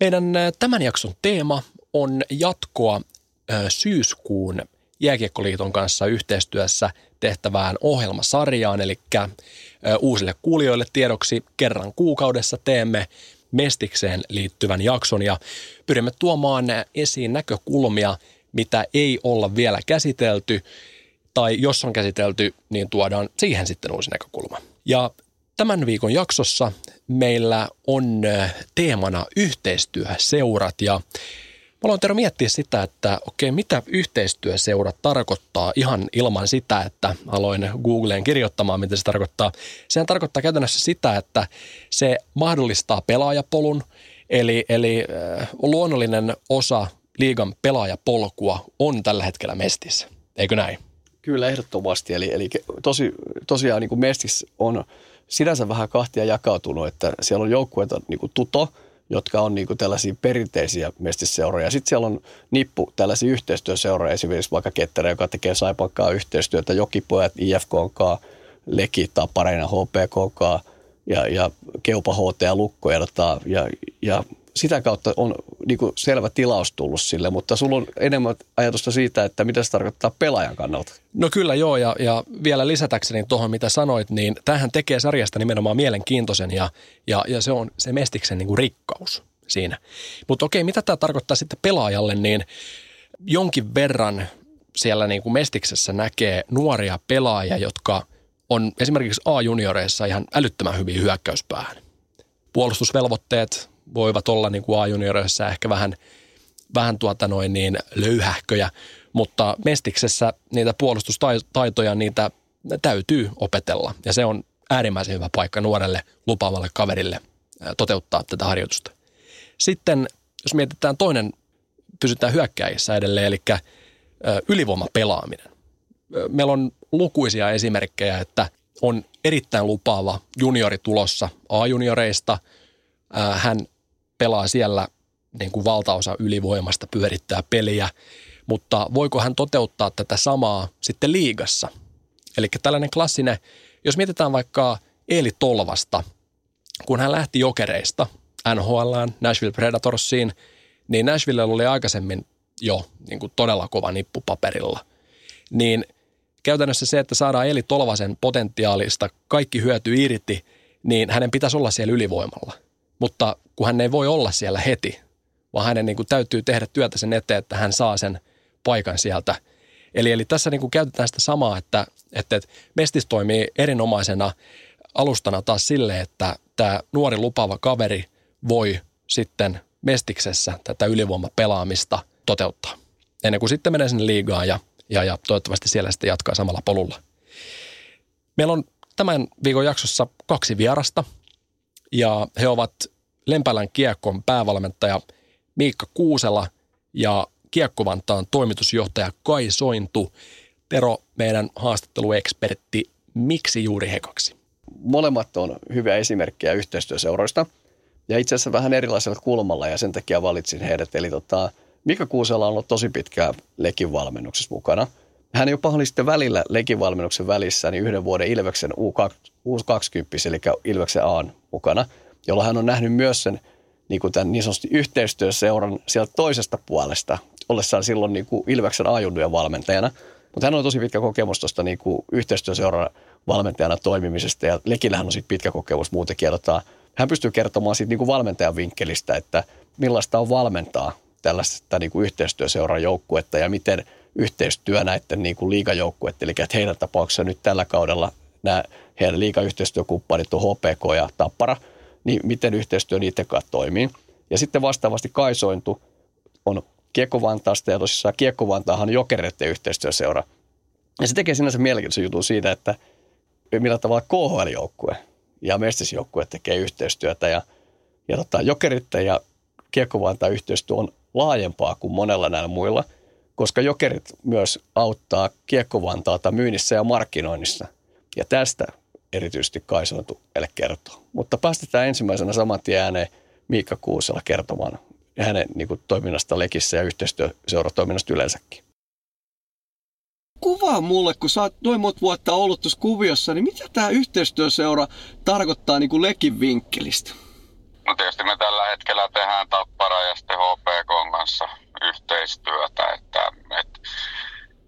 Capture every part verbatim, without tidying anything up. Meidän tämän jakson teema on jatkoa syyskuun Jääkiekkoliiton kanssa yhteistyössä tehtävään ohjelmasarjaan, eli uusille kuulijoille tiedoksi kerran kuukaudessa teemme Mestikseen liittyvän jakson ja pyrimme tuomaan esiin näkökulmia, mitä ei olla vielä käsitelty, tai jos on käsitelty, niin tuodaan siihen sitten uusi näkökulma. Ja tämän viikon jaksossa meillä on teemana yhteistyöseurat ja mä aloin Tero miettiä sitä, että okei, mitä yhteistyöseura tarkoittaa ihan ilman sitä, että aloin Googleen kirjoittamaan, mitä se tarkoittaa. Sehän tarkoittaa käytännössä sitä, että se mahdollistaa pelaajapolun, eli, eli äh, luonnollinen osa liigan pelaajapolkua on tällä hetkellä Mestis, eikö näin? Kyllä, ehdottomasti. Eli, eli tosi, tosiaan niin kuin Mestis on sinänsä vähän kahtia jakautunut, että siellä on joukkueita niin kuin Tuto, jotka on niinku tällaisia perinteisiä mestisseuroja. Sitten siellä on nippu tällaisia yhteistyöseuroja, esimerkiksi vaikka Ketterä, joka tekee Saipankaan yhteistyötä, Jokipojat, I F K:nkaan, Leki, Tapparina, H P K:nkaan ja, ja Keupa, H T ja Lukko ehdottaa. Ja, ja sitä kautta on niinku selvä tilaus tullut sille, mutta sulla on enemmän ajatusta siitä, että mitä se tarkoittaa pelaajan kannalta. No kyllä joo, ja, ja vielä lisätäkseni tuohon, mitä sanoit, niin tämähän tekee sarjasta nimenomaan mielenkiintoisen, ja, ja, ja se on se Mestiksen niinku rikkaus siinä. Mutta okei, mitä tämä tarkoittaa sitten pelaajalle, niin jonkin verran siellä niinku Mestiksessä näkee nuoria pelaajia, jotka on esimerkiksi A-junioreissa ihan älyttömän hyviä hyökkäyspäähän. Puolustusvelvoitteet voivat olla niin kuin A-junioreissa ehkä vähän, vähän tuota noin niin löyhähköjä, mutta Mestiksessä niitä puolustustaitoja, niitä täytyy opetella. Ja se on äärimmäisen hyvä paikka nuorelle lupaavalle kaverille toteuttaa tätä harjoitusta. Sitten jos mietitään toinen, pysytään hyökkääjissä edelleen, eli ylivoimapelaaminen. Meillä on lukuisia esimerkkejä, että on erittäin lupaava juniori tulossa A-junioreista. Hän pelaa siellä niin kuin valtaosa ylivoimasta, pyörittää peliä, mutta voiko hän toteuttaa tätä samaa sitten liigassa? Eli tällainen klassinen, jos mietitään vaikka Eeli Tolvasta, kun hän lähti Jokereista N H L:ään, Nashville Predatorsiin, niin Nashvillellä oli aikaisemmin jo niin kuin todella kova nippu paperilla. Niin käytännössä se, että saadaan Eeli Tolvasen potentiaalista kaikki hyöty irti, niin hänen pitäisi olla siellä ylivoimalla. Mutta kun hän ei voi olla siellä heti, vaan hänen niin kuin täytyy tehdä työtä sen eteen, että hän saa sen paikan sieltä. Eli, eli tässä niin kuin käytetään sitä samaa, että, että, että Mestis toimii erinomaisena alustana taas sille, että tämä nuori lupaava kaveri voi sitten Mestiksessä tätä ylivoimapelaamista toteuttaa. Ennen kuin sitten menee sinne liigaan ja, ja, ja toivottavasti siellä sitten jatkaa samalla polulla. Meillä on tämän viikon jaksossa kaksi vierasta. Ja he ovat Lempälän Kiekon päävalmentaja Miikka Kuusela ja Kiekkovantaan toimitusjohtaja Kai Sointu. Tero, meidän haastatteluekspertti, miksi juuri he kaksi? Molemmat on hyviä esimerkkejä yhteistyöseuroista ja itse asiassa vähän erilaisella kulmalla ja sen takia valitsin heidät. Eli tota, Miikka Kuusela on ollut tosi pitkään Lekin valmennuksessa mukana. Hän jopa oli sitten välillä Lekin valmennuksen välissä niin yhden vuoden Ilveksen U kaksikymmentä, eli Ilveksen A:n mukana, jolla hän on nähnyt myös sen niin, kuin tämän niin sanotusti yhteistyöseuran sieltä toisesta puolesta, ollessaan silloin niin kuin Ilveksen A-junnujen valmentajana. Mutta hän on tosi pitkä kokemus tuosta niin kuin yhteistyöseuran valmentajana toimimisesta, ja Lekillähän on sitten pitkä kokemus muuten kerrotaan. Hän pystyy kertomaan siitä niin kuin valmentajan vinkkelistä, että millaista on valmentaa tällaista niin kuin yhteistyöseuran joukkuetta ja miten yhteistyö näiden niin kuin liigajoukkueiden, eli että heidän tapauksessa nyt tällä kaudella nämä heidän liigayhteistyökumppanit on H P K ja Tappara, niin miten yhteistyö niiden kanssa toimii. Ja sitten vastaavasti Kai Sointu on Kiekkovantaasta, ja tosissaan Kiekkovantaanhan on Jokereiden yhteistyöseura. Ja se tekee sinänsä mielenkiintoisen jutun siitä, että millä tavalla K H L-joukkue ja Mestis-joukkue tekee yhteistyötä, ja, ja tota, Jokerit ja Kiekkovantta-yhteistyö on laajempaa kuin monella näillä muilla, koska Jokerit myös auttaa Kiekkovantaata myynnissä ja markkinoinnissa. Ja tästä erityisesti Kai Sointu meille kertoo. Mutta päästetään ensimmäisenä saman tien ääneen Miikka Kuusela kertomaan hänen niin kuin, toiminnasta Lekissä ja yhteistyöseuratoiminnasta yleensäkin. Kuvaa mulle, kun sä oot noin monta vuotta ollut tuossa kuviossa, niin mitä tämä yhteistyöseura tarkoittaa niin kuin Lekin vinkkelistä? No tietysti me tällä hetkellä tehdään Tappara ja sitten H P K:n kanssa yhteistyötä. Että, et,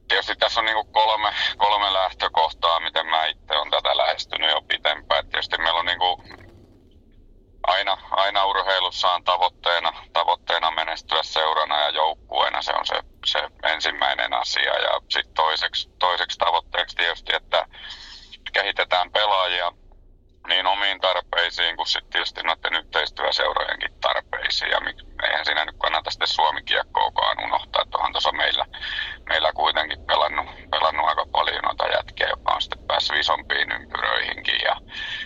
tietysti tässä on niin kuin kolme, kolme lähtökohtaa, miten mä itse olen tätä lähestynyt jo pitempään. Et tietysti meillä on niin kuin aina, aina urheilussa on tavoitteena, tavoitteena menestyä seurana ja joukkueena, se on se, se ensimmäinen asia. Ja sitten toiseksi, toiseksi tavoitteeksi tietysti, että kehitetään pelaajia niin omiin tarpeisiin kuin sitten tietysti noiden yhteistyöseurojenkin tarpeisiin. Ja eihän siinä nyt kannata sitten Suomi-kiekkoakaan unohtaa, että onhan tuossa meillä, meillä kuitenkin pelannut, pelannut aika paljon noita jätkiä, jopa on sitten päässyt isompiin ympyröihinkin. Ja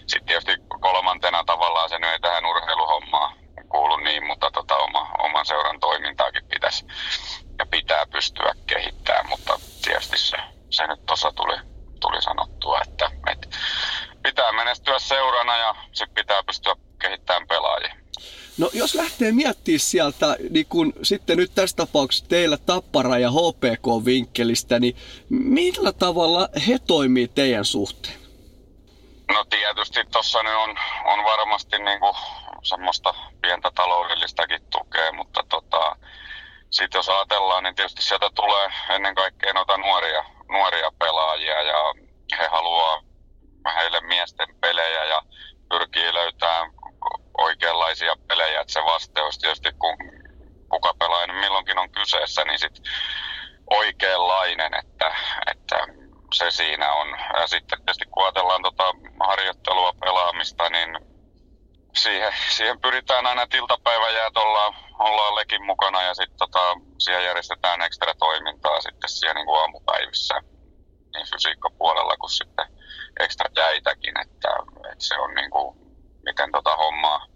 sitten tietysti kolmantena tavallaan se nyt ei tähän urheiluhommaan kuulu niin, mutta tota oma, oman seuran toimintaakin pitäisi ja pitää pystyä kehittämään, mutta tietysti se, se nyt tuossa tuli, tuli sanottua, että, että pitää menestyä seurana ja sitten pitää pystyä kehittämään pelaajia. No jos lähtee miettimään sieltä, niin kun sitten nyt tässä tapauksessa teillä Tappara ja H P K-vinkkelistä, niin millä tavalla he toimii teidän suhteen? No tietysti tuossa nyt on, on varmasti niinku semmoista pientä taloudellistakin tukea, mutta tota, sitten jos ajatellaan, niin tietysti sieltä tulee ennen kaikkea noita nuoria, nuoria pelaajia ja he haluaa heille miesten pelejä ja pyrkii löytämään oikeanlaisia pelejä. Et se vasteus tietysti, kun kuka pelaaja milloinkin on kyseessä, niin sitten oikeanlainen, että, että se siinä on. Ja sitten tietysti kun ajatellaan tota harjoittelua pelaamista, niin siihen, siihen pyritään aina, että iltapäiväjäät ollaan, ollaan Lekin mukana ja sitten tota, siihen järjestetään ekstra toimintaa sitten siellä niin kuin aamupäivissä niin fysiikkapuolella kuin sitten ekstra jäitäkin, että, että se on niin kuin, miten tota hommaa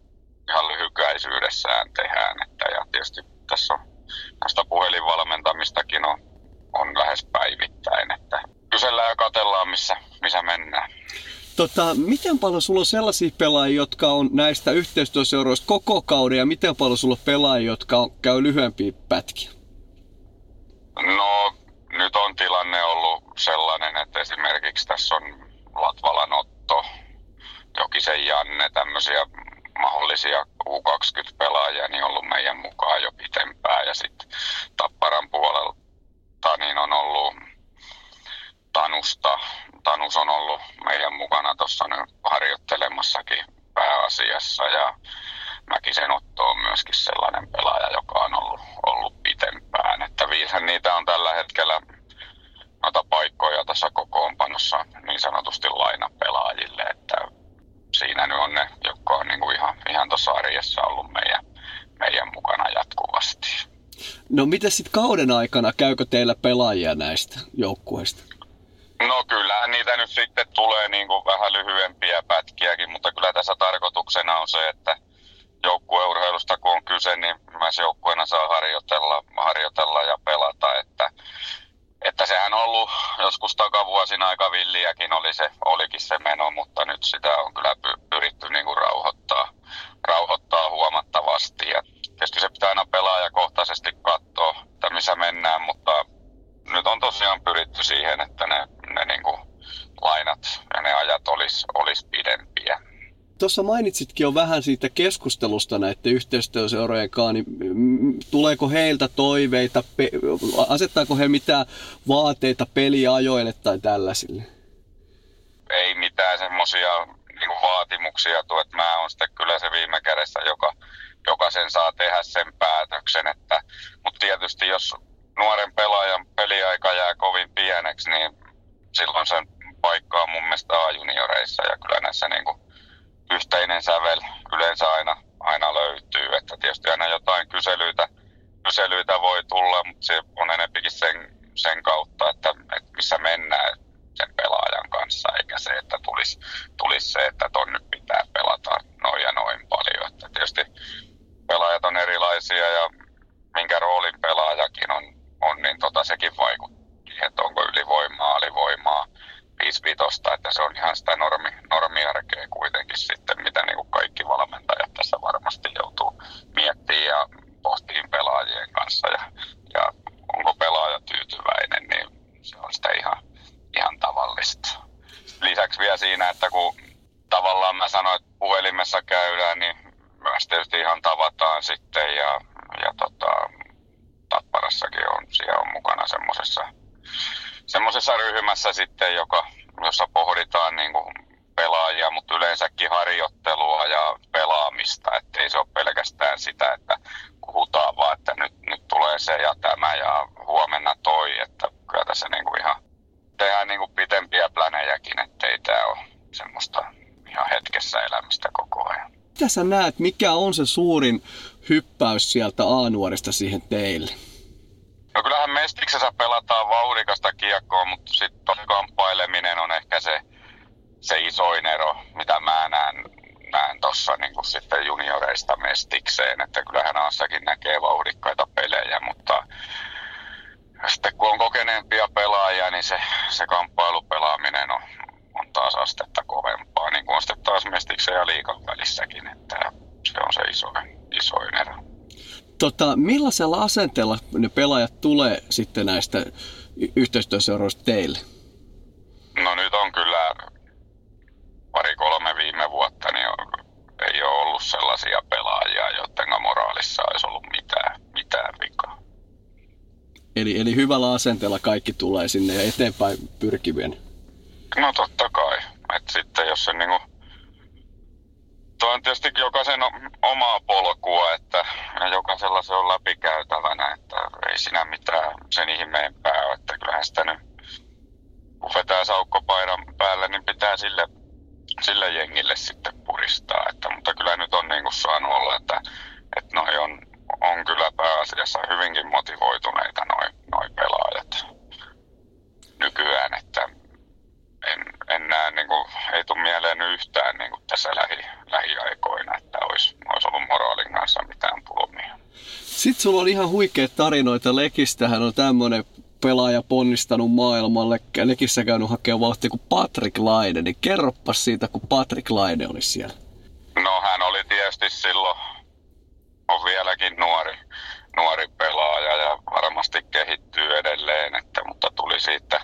ihan lyhykäisyydessään tehdään. Että, ja tietysti tässä on tästä puhelinvalmentamistakin on, on lähes päivittäin, että kysellään ja katsellaan, missä, missä mennään. Tota, miten paljon sulla on sellaisia pelaajia, jotka on näistä yhteistyöseuroista koko kauden, ja miten paljon sulla on pelaajia, jotka on, käy lyhyempiä pätkiä? No, nyt on tilanne ollut sellainen, että esimerkiksi tässä on Latvalan Otto, Jokisen Janne, tämmöisiä mahdollisia U kaksikymmentä-pelaajia, niin on ollut meidän mukaan jo pitempään. Ja sitten Tapparan puolelta niin on ollut Tanusta. Tanus on ollut meidän mukana tuossa nyt harjoittelemassakin pääasiassa ja Mäkisen Otto on myöskin sellainen pelaaja, joka on ollut, ollut pitempään. Että viihän niitä on tällä hetkellä noita paikkoja tässä kokoonpanossa niin sanotusti lainapelaajille, että siinä nyt on ne, jotka on niin kuin ihan, ihan tuossa arjessa ollut meidän, meidän mukana jatkuvasti. No miten sitten kauden aikana, käykö teillä pelaajia näistä joukkueista? No kyllähän niitä nyt sitten tulee niin kuin vähän lyhyempiä pätkiäkin, mutta kyllä tässä tarkoituksena on se, että joukkueurheilusta kun on kyse, niin myös joukkueena saa harjoitella, harjoitella ja pelata. Että, että sehän on ollut joskus takavuosina aika villiäkin oli se, olikin se meno, mutta nyt sitä on kyllä pyritty niin kuin rauhoittaa, rauhoittaa huomattavasti. Ja tietysti se pitää aina pelaajakohtaisesti katsoa, että missä mennään, mutta nyt on tosiaan pyritty siihen, että ne, ne niin kuin lainat ja ne ajat olisi olis pidempiä. Tuossa mainitsitkin jo vähän siitä keskustelusta näiden yhteistyöseurojen kanssa, niin tuleeko heiltä toiveita, pe- asettaako he mitään vaateita peliajoille tai tällaisille? Ei mitään semmoisia niin kuin vaatimuksia tuo, että mä oon sitten kyllä se viime kädessä, joka, joka sen saa tehdä sen päätöksen, että, mutta tietysti jos nuoren pelaajan peliaika jää kovin pieneksi, niin silloin sen paikka on mun mielestä A-junioreissa ja kyllä näissä niin kuin yhteinen sävel yleensä aina, aina löytyy. Että tietysti aina jotain kyselyitä, kyselyitä voi tulla, mutta se on enempikin sen, sen kautta, että, että missä mennään sen pelaajan kanssa, eikä se, että tulisi, tulisi se, että ton nyt pitää pelata noin ja noin paljon. Että tietysti pelaajat on erilaisia. minkä roolin pelaajakin on, on niin tota, sekin vaikuttaa siihen, että onko ylivoimaa, alivoimaa, viisi-vitosta, että se on ihan sitä normi, normiarkea kuitenkin sitten, mitä niin kuin kaikki valmentajat tässä varmasti joutuu miettimään ja pohtimaan pelaajien kanssa ja, ja onko pelaaja tyytyväinen, niin se on sitä ihan, ihan tavallista. Lisäksi vielä siinä, että kun tavallaan mä sanoin, että puhelimessa käydään, niin myös tietysti ihan tavataan sitten ja, ja tota, Tapparassakin on, siellä on mukana semmoisessa semmoisessa ryhmässä sitten, joka, jossa pohditaan niin kuin pelaajia, mutta yleensäkin harjoittelua ja pelaamista, ettei se ole pelkästään sitä, että puhutaan vaan, että nyt, nyt tulee se ja tämä ja huomenna toi, että kyllä tässä niin kuin ihan tehdään niin kuin pitempiä plänejäkin, ettei tämä ole semmoista ihan hetkessä elämistä koko ajan. Mitä sä näet, mikä on se suurin hyppäys sieltä A-nuorista siihen teille? No kyllähän Mestiksessä pelataan vauhdikasta kiekkoa, mutta sitten kamppaileminen on ehkä se, se isoin ero, mitä mä näen, näen tuossa niin sitten junioreista Mestikseen. Että kyllähän Aassakin näkee vauhdikkaita pelejä, mutta sitten kun on kokeneempia pelaajia, niin se, se kamppailupelaaminen on, on taas astetta kovempaa. Niin kuin on sitten taas Mestiksen ja liigan välissäkin, että se on se isoin, isoin ero. Tota, millaisella asenteella ne pelaajat tulee sitten näistä yhteistyöseuroista teille? No nyt on kyllä pari-kolme viime vuotta, niin ei ole ollut sellaisia pelaajia, joiden moraalissa olisi ollut mitään, mitään vikaa. Eli, eli hyvällä asenteella kaikki tulee sinne ja eteenpäin pyrkivien? No totta kai. Et sitten jos se niinku... Tuo on tietysti jokaisen omaa polkua, että jokaisella se on läpikäytävänä, että ei siinä mitään sen ihmeempää ole, että kyllähän sitä nyt, kun vetää saukkopaidan päälle, niin pitää sille, sille jengille sitten puristaa, että, mutta kyllä nyt on niin kuin saanut olla, että, että noi on, on kyllä pääasiassa hyvinkin motivoituneita noi, noi pelaajat nykyään, että en, en näe, niin kuin, ei tule mieleen yhtään niin kuin tässä lähi, lähiaikoina, että olisi, olisi ollut moraalin kanssa mitään pulmia. Sitten sulla on ihan huikeita tarinoita. Lekistähän on tämmöinen pelaaja ponnistanut maailmalle. Lekissä käynyt hakemaan vauhtia kuin Patrick Laine. Niin kerropas siitä, kun Patrick Laine oli siellä. No hän oli tietysti silloin, on vieläkin nuori, nuori pelaaja ja varmasti kehittyy edelleen, että, mutta tuli siitä.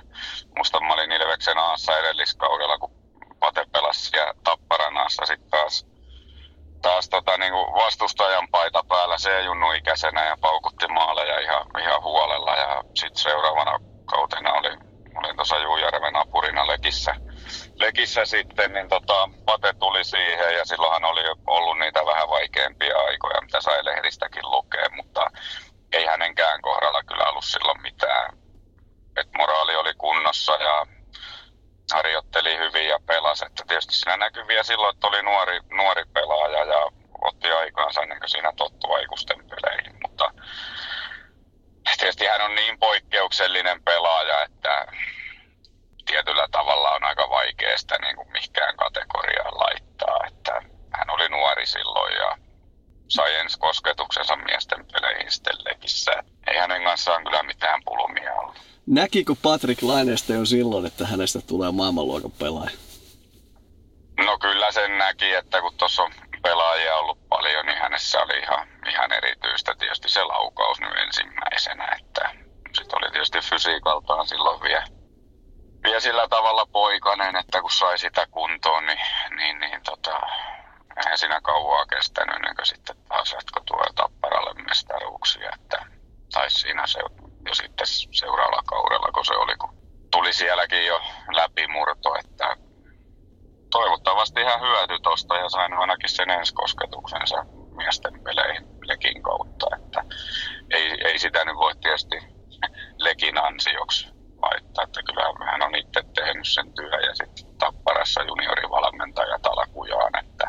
Musta mä olin Ilveksen Aassa edelliskaudella, kun Pate pelasi ja Tapparan Aassa sitten taas, taas tota, niin kuin vastustajan paita päällä C-junnu ikäisenä ja paukutti maaleja ihan, ihan huolella. Ja sitten seuraavana kautena olin, olin tuossa Juujärven apurina Lekissä. Lekissä sitten, niin tota, Pate tuli siihen ja silloinhan oli ollut niitä vähän vaikeampia aikoja, mitä sai lehdistäkin lukea, mutta ei hänenkään kohdalla kyllä ollut silloin mitään. Et moraali oli kunnossa ja harjoitteli hyvin ja pelasi. Että tietysti siinä näkyy vielä silloin, että oli nuori, nuori pelaaja ja otti aikaansa ennen kuin siinä tottui aikuisten peleihin. Mutta tietysti hän on niin poikkeuksellinen pelaaja, että tietyllä tavalla on aika vaikea sitä niin kuin mihinkään kategoriaan laittaa. Että hän oli nuori silloin ja sai ensi kosketuksensa miesten peleihin sitten Lekissä. Ei hänen kanssaan kyllä mitään pulmia ollut. Näkikö Patrick Laineesta jo silloin, että hänestä tulee maailmanluokan pelaaja? No kyllä sen näki, että kun tuossa on pelaajia ollut paljon, niin hänessä oli ihan, ihan erityistä tietysti se laukaus nyt ensimmäisenä. Sitten oli tietysti fysiikaltaan silloin vielä, vielä sillä tavalla poikainen, että kun sai sitä kuntoon, niin, niin, niin tota, eihän siinä kauaa kestänyt ennen kuin sitten taas jatkoi tuo Tapparalle mestaruuksia. Että, tai siinä se jo sitten seuraavalla kaudella, kun se oli, kun tuli sielläkin jo läpimurto, että toivottavasti hän hyötyi tuosta ja sain ainakin sen ensikosketuksensa miesten peleihin Lekin kautta, että ei, ei sitä nyt voi tietysti Lekin ansioksi laittaa, että kyllähän hän on itse tehnyt sen työn ja sitten Tapparassa juniorivalmentajat alkujaan, että,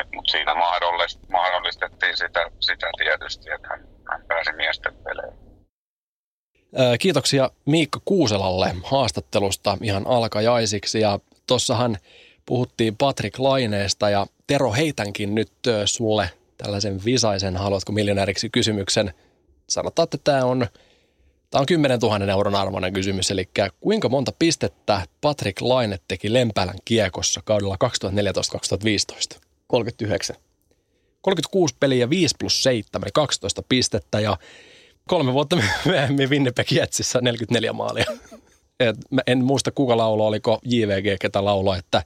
että mutta siinä mahdollistettiin sitä, sitä tietysti, että hän, hän pääsi miesten peleihin. Kiitoksia Miikka Kuuselalle haastattelusta ihan alkajaisiksi ja tuossahan puhuttiin Patrick Laineesta ja Tero heitänkin nyt sulle tällaisen visaisen haluatko miljonääriksi kysymyksen. sanotaan, että tämä on, tämä on kymmenen tuhannen euron arvoinen kysymys, eli kuinka monta pistettä Patrick Laine teki Lempälän Kiekossa kaudella kaksituhattaneljätoista kaksituhattaviisitoista? kolmekymmentäyhdeksän. kolmekymmentäkuusi peliä viisi plus seitsemän, eli kaksitoista pistettä, ja kolme vuotta myöhemmin Winnipeg-Jetsissä neljäkymmentäneljä maalia. Et mä en muista kuka lauloi, oliko J V G ketä lauloi, että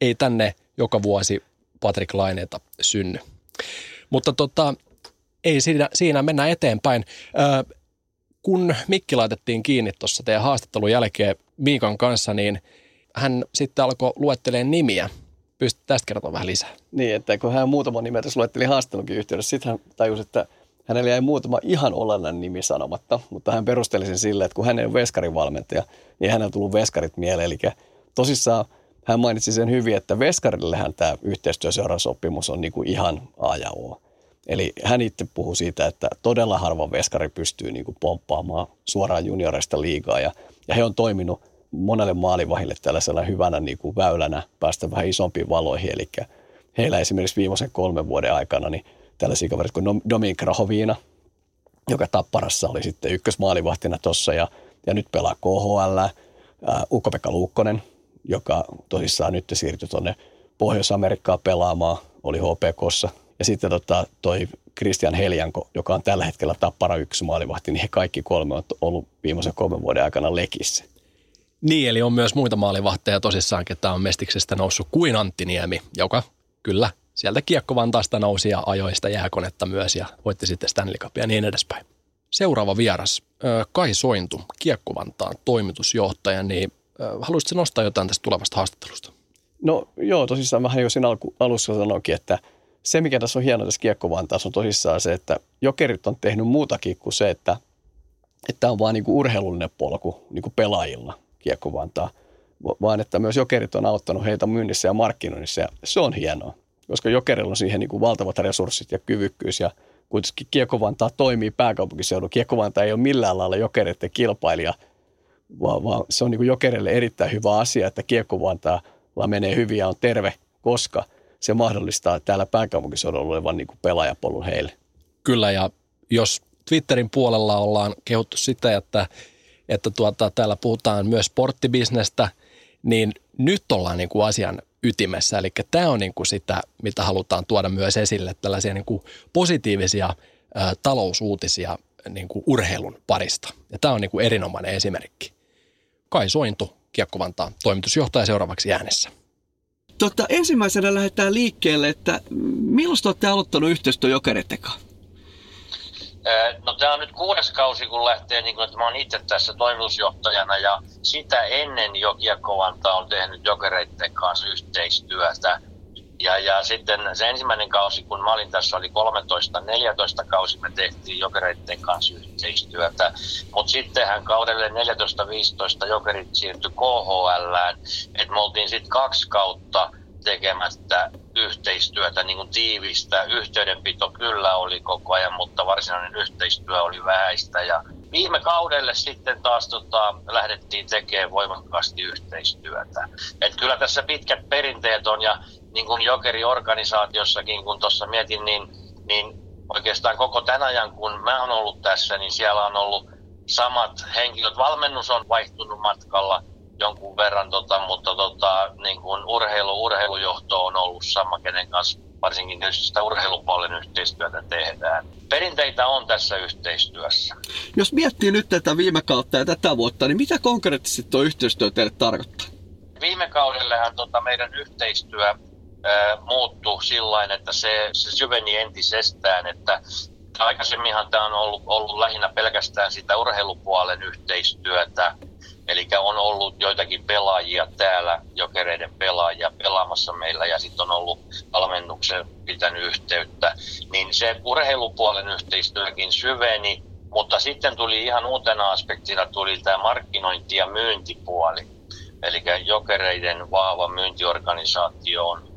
ei tänne joka vuosi Patrick Laineita synny. Mutta tota, ei siinä, siinä mennä eteenpäin. Ö, kun mikki laitettiin kiinni tuossa teidän haastattelun jälkeen Miikan kanssa, niin hän sitten alkoi luettelemaan nimiä. Pystyt tästä kertomaan vähän lisää? Niin, että kun hän muutama nimeä tässä luetteli haastattelunkin yhteydessä, sitten hän tajusi, että hänellä jäi muutama ihan olennainen nimi sanomatta, mutta hän perusteli sen sille, että kun hän ei ole Veskarin valmentaja, niin hänellä on tullut Veskarit mieleen. Eli tosissaan hän mainitsi sen hyvin, että Veskarillehän tämä yhteistyöseuran sopimus on niin kuin ihan A ja O. Eli hän itse puhui siitä, että todella harva Veskari pystyy niin kuin pomppaamaan suoraan junioreista liigaa. Ja, ja he on toiminut monelle maalivahille tällaisena hyvänä niin kuin väylänä päästä vähän isompiin valoihin. Eli heillä esimerkiksi viimeisen kolmen vuoden aikana niin tällaisia kavereita kuin Dominic Raovina, joka Tapparassa oli sitten ykkösmaalivahtina tuossa ja, ja nyt pelaa K H L. Äh, Ukko-Pekka Luukkonen, joka tosissaan nyt siirtyi tuonne Pohjois-Amerikkaan pelaamaan, oli H P K:ssa. Ja sitten tota, toi Christian Heljanko, joka on tällä hetkellä Tappara yksi maalivahti, niin he kaikki kolme on ollut viimeisen kolmen vuoden aikana Lekissä. Niin, eli on myös muita maalivahteja tosissaan, ketä on Mestiksestä noussut kuin Antti Niemi, joka kyllä sieltä Kiekkovantaasta nousi ja ajoi sitä jääkonetta myös ja voitti sitten Stanley Cupia ja niin edespäin. Seuraava vieras, Kai Sointu, Kiekkovantaan toimitusjohtaja, niin haluaisitko nostaa jotain tästä tulevasta haastattelusta? No joo, tosissaan mähän jo siinä alku, alussa sanoinkin, että se mikä tässä on hienoa tässä Kiekkovantaassa on tosissaan se, että Jokerit on tehnyt muutakin kuin se, että tämä on vaan niinku urheilullinen polku niinku pelaajilla Kiekkovantaa, vaan että myös Jokerit on auttanut heitä myynnissä ja markkinoinnissa ja se on hienoa. Koska Jokerilla on siihen niin kuin valtavat resurssit ja kyvykkyys ja kuitenkin Kiekkovantaa toimii pääkaupunkiseudun. Kiekkovanta ei ole millään lailla Jokereiden kilpailija, vaan, vaan se on niin kuin Jokerille erittäin hyvä asia, että Kiekkovantaalla menee hyvin ja on terve, koska se mahdollistaa täällä pääkaupunkiseudulla olevan niin kuin pelaajapolun heille. Kyllä, ja jos Twitterin puolella ollaan kehuttu sitä, että, että tuota, täällä puhutaan myös sporttibisnestä, niin nyt ollaan niin kuin asian ytimessä. Eli tämä on niin kuin sitä, mitä halutaan tuoda myös esille, tällaisia niin kuin positiivisia ää, talousuutisia niin kuin urheilun parista. Ja tämä on niin kuin erinomainen esimerkki. Kai Sointu, Kiekkovantaan toimitusjohtaja, seuraavaksi äänessä. Totta, ensimmäisenä lähdetään liikkeelle, että milloin te olette aloittanut yhteistyön Jokerittekaan? No tämä on nyt kuudes kausi, kun lähtee, niin kun, että mä oon itse tässä toimitusjohtajana ja sitä ennen jo Kiekkovanta on tehnyt Jokereiden kanssa yhteistyötä. Ja, ja sitten se ensimmäinen kausi, kun mä olin tässä, oli kolmetoista neljätoista kausi, me tehtiin Jokereiden kanssa yhteistyötä. Mutta sittenhän kaudelle neljätoista viisitoista Jokerit siirtyi K H L:ään, että me oltiin sitten kaksi kautta tekemättä yhteistyötä, niin kuin tiivistä. Yhteydenpito kyllä oli koko ajan, mutta varsinainen yhteistyö oli vähäistä. Ja viime kaudelle sitten taas tota, lähdettiin tekemään voimakkaasti yhteistyötä. Et kyllä tässä pitkät perinteet on, ja niin kuin Jokeri-organisaatiossakin, kun tuossa mietin, niin, niin oikeastaan koko tämän ajan, kun mä oon ollut tässä, niin siellä on ollut samat henkilöt. Valmennus on vaihtunut matkalla jonkun verran, tota, mutta tota, niin kuin urheilu, urheilujohto on ollut sama, kenen kanssa varsinkin tietysti sitä urheilupuolen yhteistyötä tehdään. Perinteitä on tässä yhteistyössä. Jos miettii nyt tätä viime kautta ja tätä vuotta, niin mitä konkreettisesti tuo yhteistyö teille tarkoittaa? Viime kaudellehan tota, meidän yhteistyö äh, muuttui sillain, että se, se syveni entisestään, että aikaisemminhan tämä on ollut, ollut lähinnä pelkästään sitä urheilupuolen yhteistyötä. Eli on ollut joitakin pelaajia täällä, Jokereiden pelaajia pelaamassa meillä ja sitten on ollut valmennuksen pitänyt yhteyttä. Niin se urheilupuolen yhteistyökin syveni, mutta sitten tuli ihan uutena aspektina tuli tämä markkinointi- ja myyntipuoli. Eli Jokereiden vahva myyntiorganisaatio on,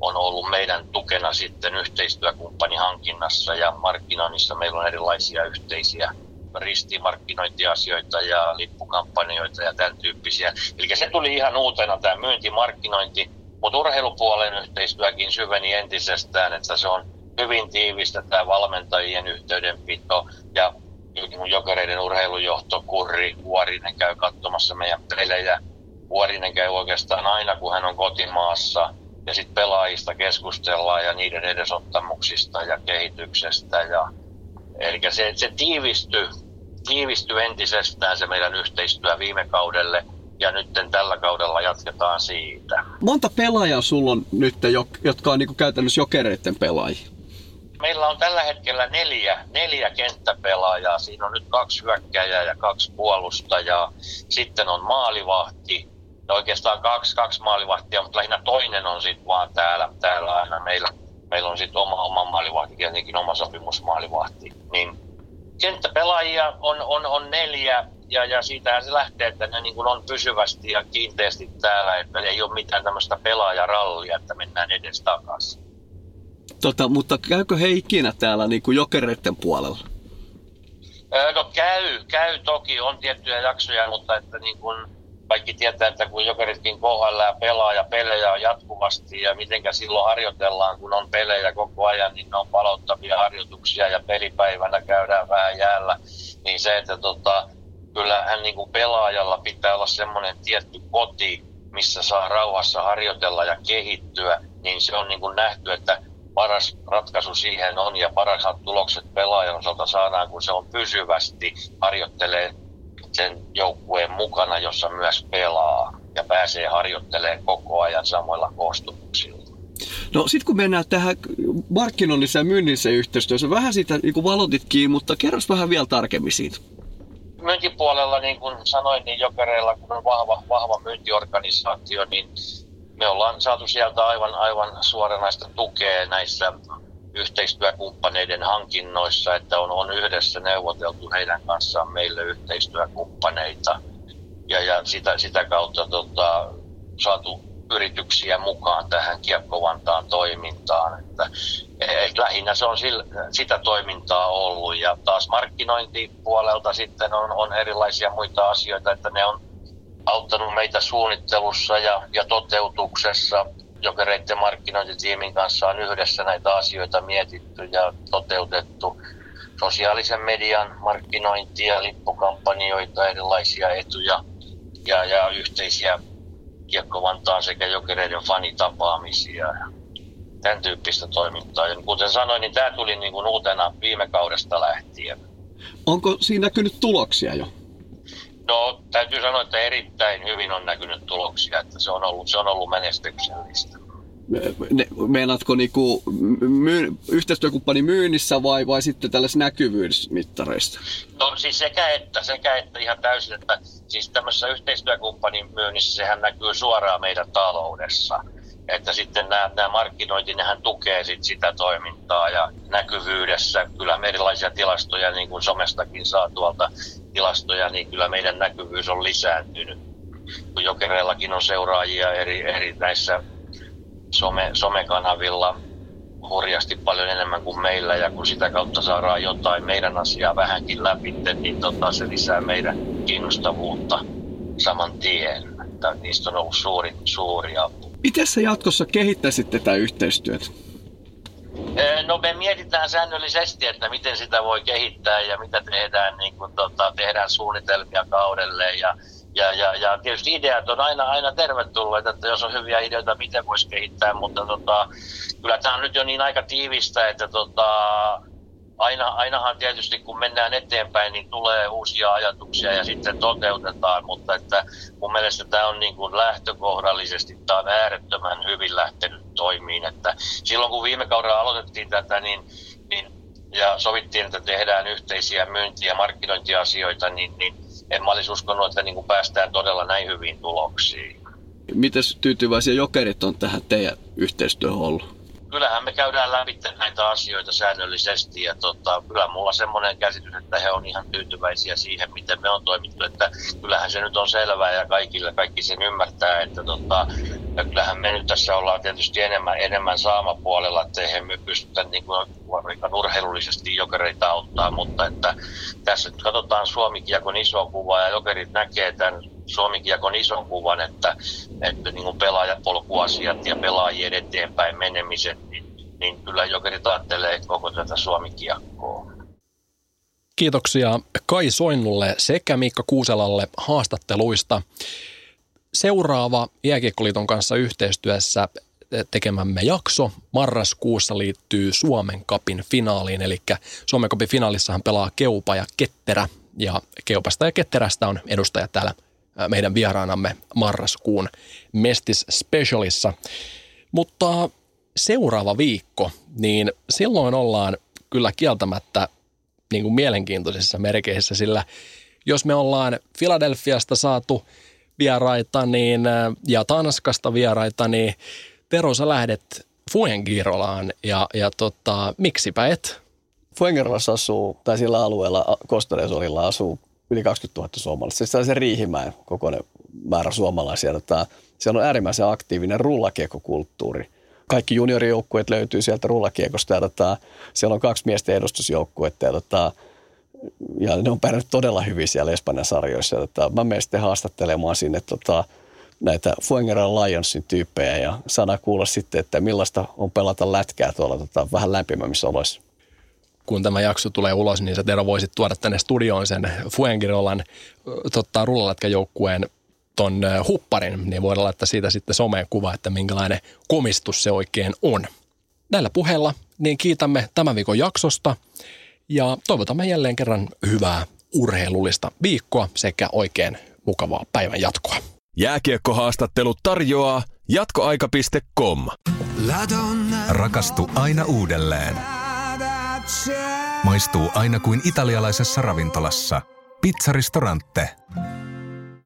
on ollut meidän tukena sitten yhteistyökumppanihankinnassa ja markkinoinnissa meillä on erilaisia yhteisiä ristimarkkinointiasioita ja lippukampanjoita ja tämän tyyppisiä. Eli se tuli ihan uutena tämä myyntimarkkinointi, mutta urheilupuolen yhteistyökin syveni entisestään, että se on hyvin tiivistä tämä valmentajien yhteydenpito ja Jokereiden urheilujohto Kurri Vuorinen käy katsomassa meidän pelejä. Vuorinen käy oikeastaan aina, kun hän on kotimaassa. Ja sitten pelaajista keskustellaan ja niiden edesottamuksista ja kehityksestä. Ja... Eli se, se tiivistyi, tiivistyi entisestään se meidän yhteistyö viime kaudelle. Ja nyt tällä kaudella jatketaan siitä. Monta pelaajaa sulla on nyt, jotka on niin kuin käytännössä Jokereiden pelaajia? Meillä on tällä hetkellä neljä, neljä kenttäpelaajaa. Siinä on nyt kaksi hyökkäjää ja kaksi puolustajaa. Sitten on maalivahti. Ja oikeastaan kaksi, kaksi maalivahtia, mutta lähinnä toinen on sitten vaan täällä, täällä aina. Meillä, meillä on sitten oma, oma maalivahti, tietenkin oma sopimusmaalivahti. Niin kenttäpelaajia on, on, on neljä. Ja, ja siitähän se lähtee, että ne niin kuin on pysyvästi ja kiinteästi täällä, että ei ole mitään tämmöistä pelaajarallia, että mennään edes takaisin. Tota, mutta käykö he ikinä täällä niin kuin Jokereiden puolella? Öö, no käy, käy toki, on tiettyjä jaksoja, mutta että niin kuin kaikki tietää, että kun Jokeritkin kohdalla pelaa ja pelejä on jatkuvasti ja mitenkä silloin harjoitellaan, kun on pelejä koko ajan, niin ne on palauttavia harjoituksia ja pelipäivänä käydään vähän jäällä, niin se, että tota... Kyllähän niin kuin pelaajalla pitää olla semmoinen tietty koti, missä saa rauhassa harjoitella ja kehittyä, niin se on niin kuin nähty, että paras ratkaisu siihen on ja parhaat tulokset pelaajan osalta saadaan, kun se on pysyvästi, harjoittelee sen joukkueen mukana, jossa myös pelaa ja pääsee harjoittelemaan koko ajan samoilla koostumuksilla. No sit kun mennään tähän markkinoinnissa ja myynnissä yhteistyössä, vähän siitä niin kuin valotitkin, mutta kerros vähän vielä tarkemmin siitä. Myyntipuolella, niin kuin sanoin, niin Jokereilla, kun on vahva, vahva myyntiorganisaatio, niin me ollaan saatu sieltä aivan, aivan suoranaista tukea näissä yhteistyökumppaneiden hankinnoissa, että on, on yhdessä neuvoteltu heidän kanssaan meille yhteistyökumppaneita ja, ja sitä, sitä kautta tota, saatu yrityksiä mukaan tähän Kiekkovantaan toimintaan. Että, et lähinnä se on sillä, sitä toimintaa ollut ja taas markkinointipuolelta sitten on, on erilaisia muita asioita, että ne on auttanut meitä suunnittelussa ja, ja toteutuksessa. Jokereiden markkinointitiimin kanssa on yhdessä näitä asioita mietitty ja toteutettu. Sosiaalisen median markkinointia, lippukampanjoita, erilaisia etuja ja, ja yhteisiä Kiekkovantaan sekä Jokereiden fanitapaamisia ja tämän tyyppistä toimintaa. Ja kuten sanoin, niin tämä tuli niin kuin uutena viime kaudesta lähtien. Onko siinä näkynyt tuloksia jo? No, täytyy sanoa, että erittäin hyvin on näkynyt tuloksia, että se on ollut, se on ollut menestyksellistä. Meinaatko niinku myy- yhteistyökumppani myynnissä vai, vai sitten tällaisessa näkyvyysmittareista? No siis sekä että, sekä että ihan täysin, että siis tämmöisessä yhteistyökumppanin myynnissä sehän näkyy suoraan meidän taloudessa. Että sitten nämä, nämä markkinointi, nehän tukee sit sitä toimintaa ja näkyvyydessä. Kyllä me erilaisia tilastoja, niin kuin somestakin saa tuolta tilastoja, niin kyllä meidän näkyvyys on lisääntynyt. Kun Jokereillakin on seuraajia eri, eri näissä Some, somekanavilla hurjasti paljon enemmän kuin meillä ja kun sitä kautta saadaan jotain meidän asiaa vähänkin läpi, niin tota, se lisää meidän kiinnostavuutta saman tien. Että niistä on ollut suuri, suuri apu. Miten sä jatkossa kehittäisit tätä yhteistyötä? No me mietitään säännöllisesti, että miten sitä voi kehittää ja mitä tehdään, niin kun, tota, tehdään suunnitelmia kaudelle ja Ja, ja, ja tietysti ideat on aina, aina tervetulleita, että jos on hyviä ideoita, miten voisi kehittää, mutta tota, kyllä tämä on nyt jo niin aika tiivistä, että tota, aina, ainahan tietysti kun mennään eteenpäin, niin tulee uusia ajatuksia ja sitten toteutetaan, mutta että mun mielestä tämä on niin kuin lähtökohdallisesti, tämä on äärettömän hyvin lähtenyt toimiin, että silloin kun viime kaudella aloitettiin tätä, niin, niin ja sovittiin, että tehdään yhteisiä myynti- ja markkinointiasioita, niin, niin en mä olisi uskonut, että niin kuin päästään todella näin hyviin tuloksiin. Miten tyytyväisiä Jokerit on tähän teidän yhteistyöhön ollut? Kyllähän me käydään läpi näitä asioita säännöllisesti ja tota, kyllä mulla semmoinen käsitys, että he on ihan tyytyväisiä siihen, miten me on toimittu. Että kyllähän se nyt on selvää ja kaikille kaikki sen ymmärtää, että tota, kyllähän me nyt tässä ollaan tietysti enemmän, enemmän saamapuolella, että eihän me pystytä niin kuin urheilullisesti Jokereita auttaa, mutta että tässä nyt katsotaan Suomi-kiekon iso kuva ja Jokerit näkee tämän Suomi-kiekon ison kuvan, että, että niin kuin pelaajapolkuasiat ja pelaajien eteenpäin menemiset, niin, niin kyllä Jokerit ajattelee koko tätä Suomi-kiekkoa. Kiitoksia Kai Soinnulle sekä Miikka Kuuselalle haastatteluista. Seuraava Jääkiekkoliiton kanssa yhteistyössä tekemämme jakso marraskuussa liittyy Suomen Cupin finaaliin. Eli Suomen Cupin finaalissahan pelaa Keupa ja Ketterä. Ja Keupasta ja Ketterästä on edustaja täällä meidän vieraanamme marraskuun Mestis Specialissa. Mutta seuraava viikko, niin silloin ollaan kyllä kieltämättä niin kuin mielenkiintoisissa merkeissä, sillä jos me ollaan Philadelphiasta saatu vieraita niin, ja Tanskasta vieraita, niin Tero, sä lähdet Fuengirolaan ja, ja tota, miksipä et? Fuengirolassa asuu, tai sillä alueella Kostoresolilla asuu yli kaksikymmentätuhatta suomalaista. Siis tämä on se Riihimäen kokoinen määrä suomalaisia. Siellä on äärimmäisen aktiivinen rullakiekkokulttuuri. Kaikki juniorijoukkueet löytyy sieltä rullakiekosta. Siellä on kaksi miesten edustusjoukkuetta ja, ja ne on pärjännyt todella hyvin siellä Espanjan sarjoissa. Mä menen sitten haastattelemaan sinne tota, näitä Fuengirola Lionsin tyyppejä ja saadaan kuulla sitten, että millaista on pelata lätkää tuolla tota, vähän lämpimämmissä oloissa. Kun tämä jakso tulee ulos, niin sä Tero voisit tuoda tänne studioon sen Fuengirolan tota, rullalätkäjoukkueen ton hupparin, niin voidaan laittaa siitä sitten someen kuva, että minkälainen komistus se oikein on. Näillä puheilla niin kiitämme tämän viikon jaksosta ja toivotamme jälleen kerran hyvää urheilullista viikkoa sekä oikein mukavaa päivän jatkoa. Jääkiekkohaastattelut tarjoaa jatkoaika piste com. Rakastu aina uudelleen. Maistuu aina kuin italialaisessa ravintolassa. Pizzaristorante.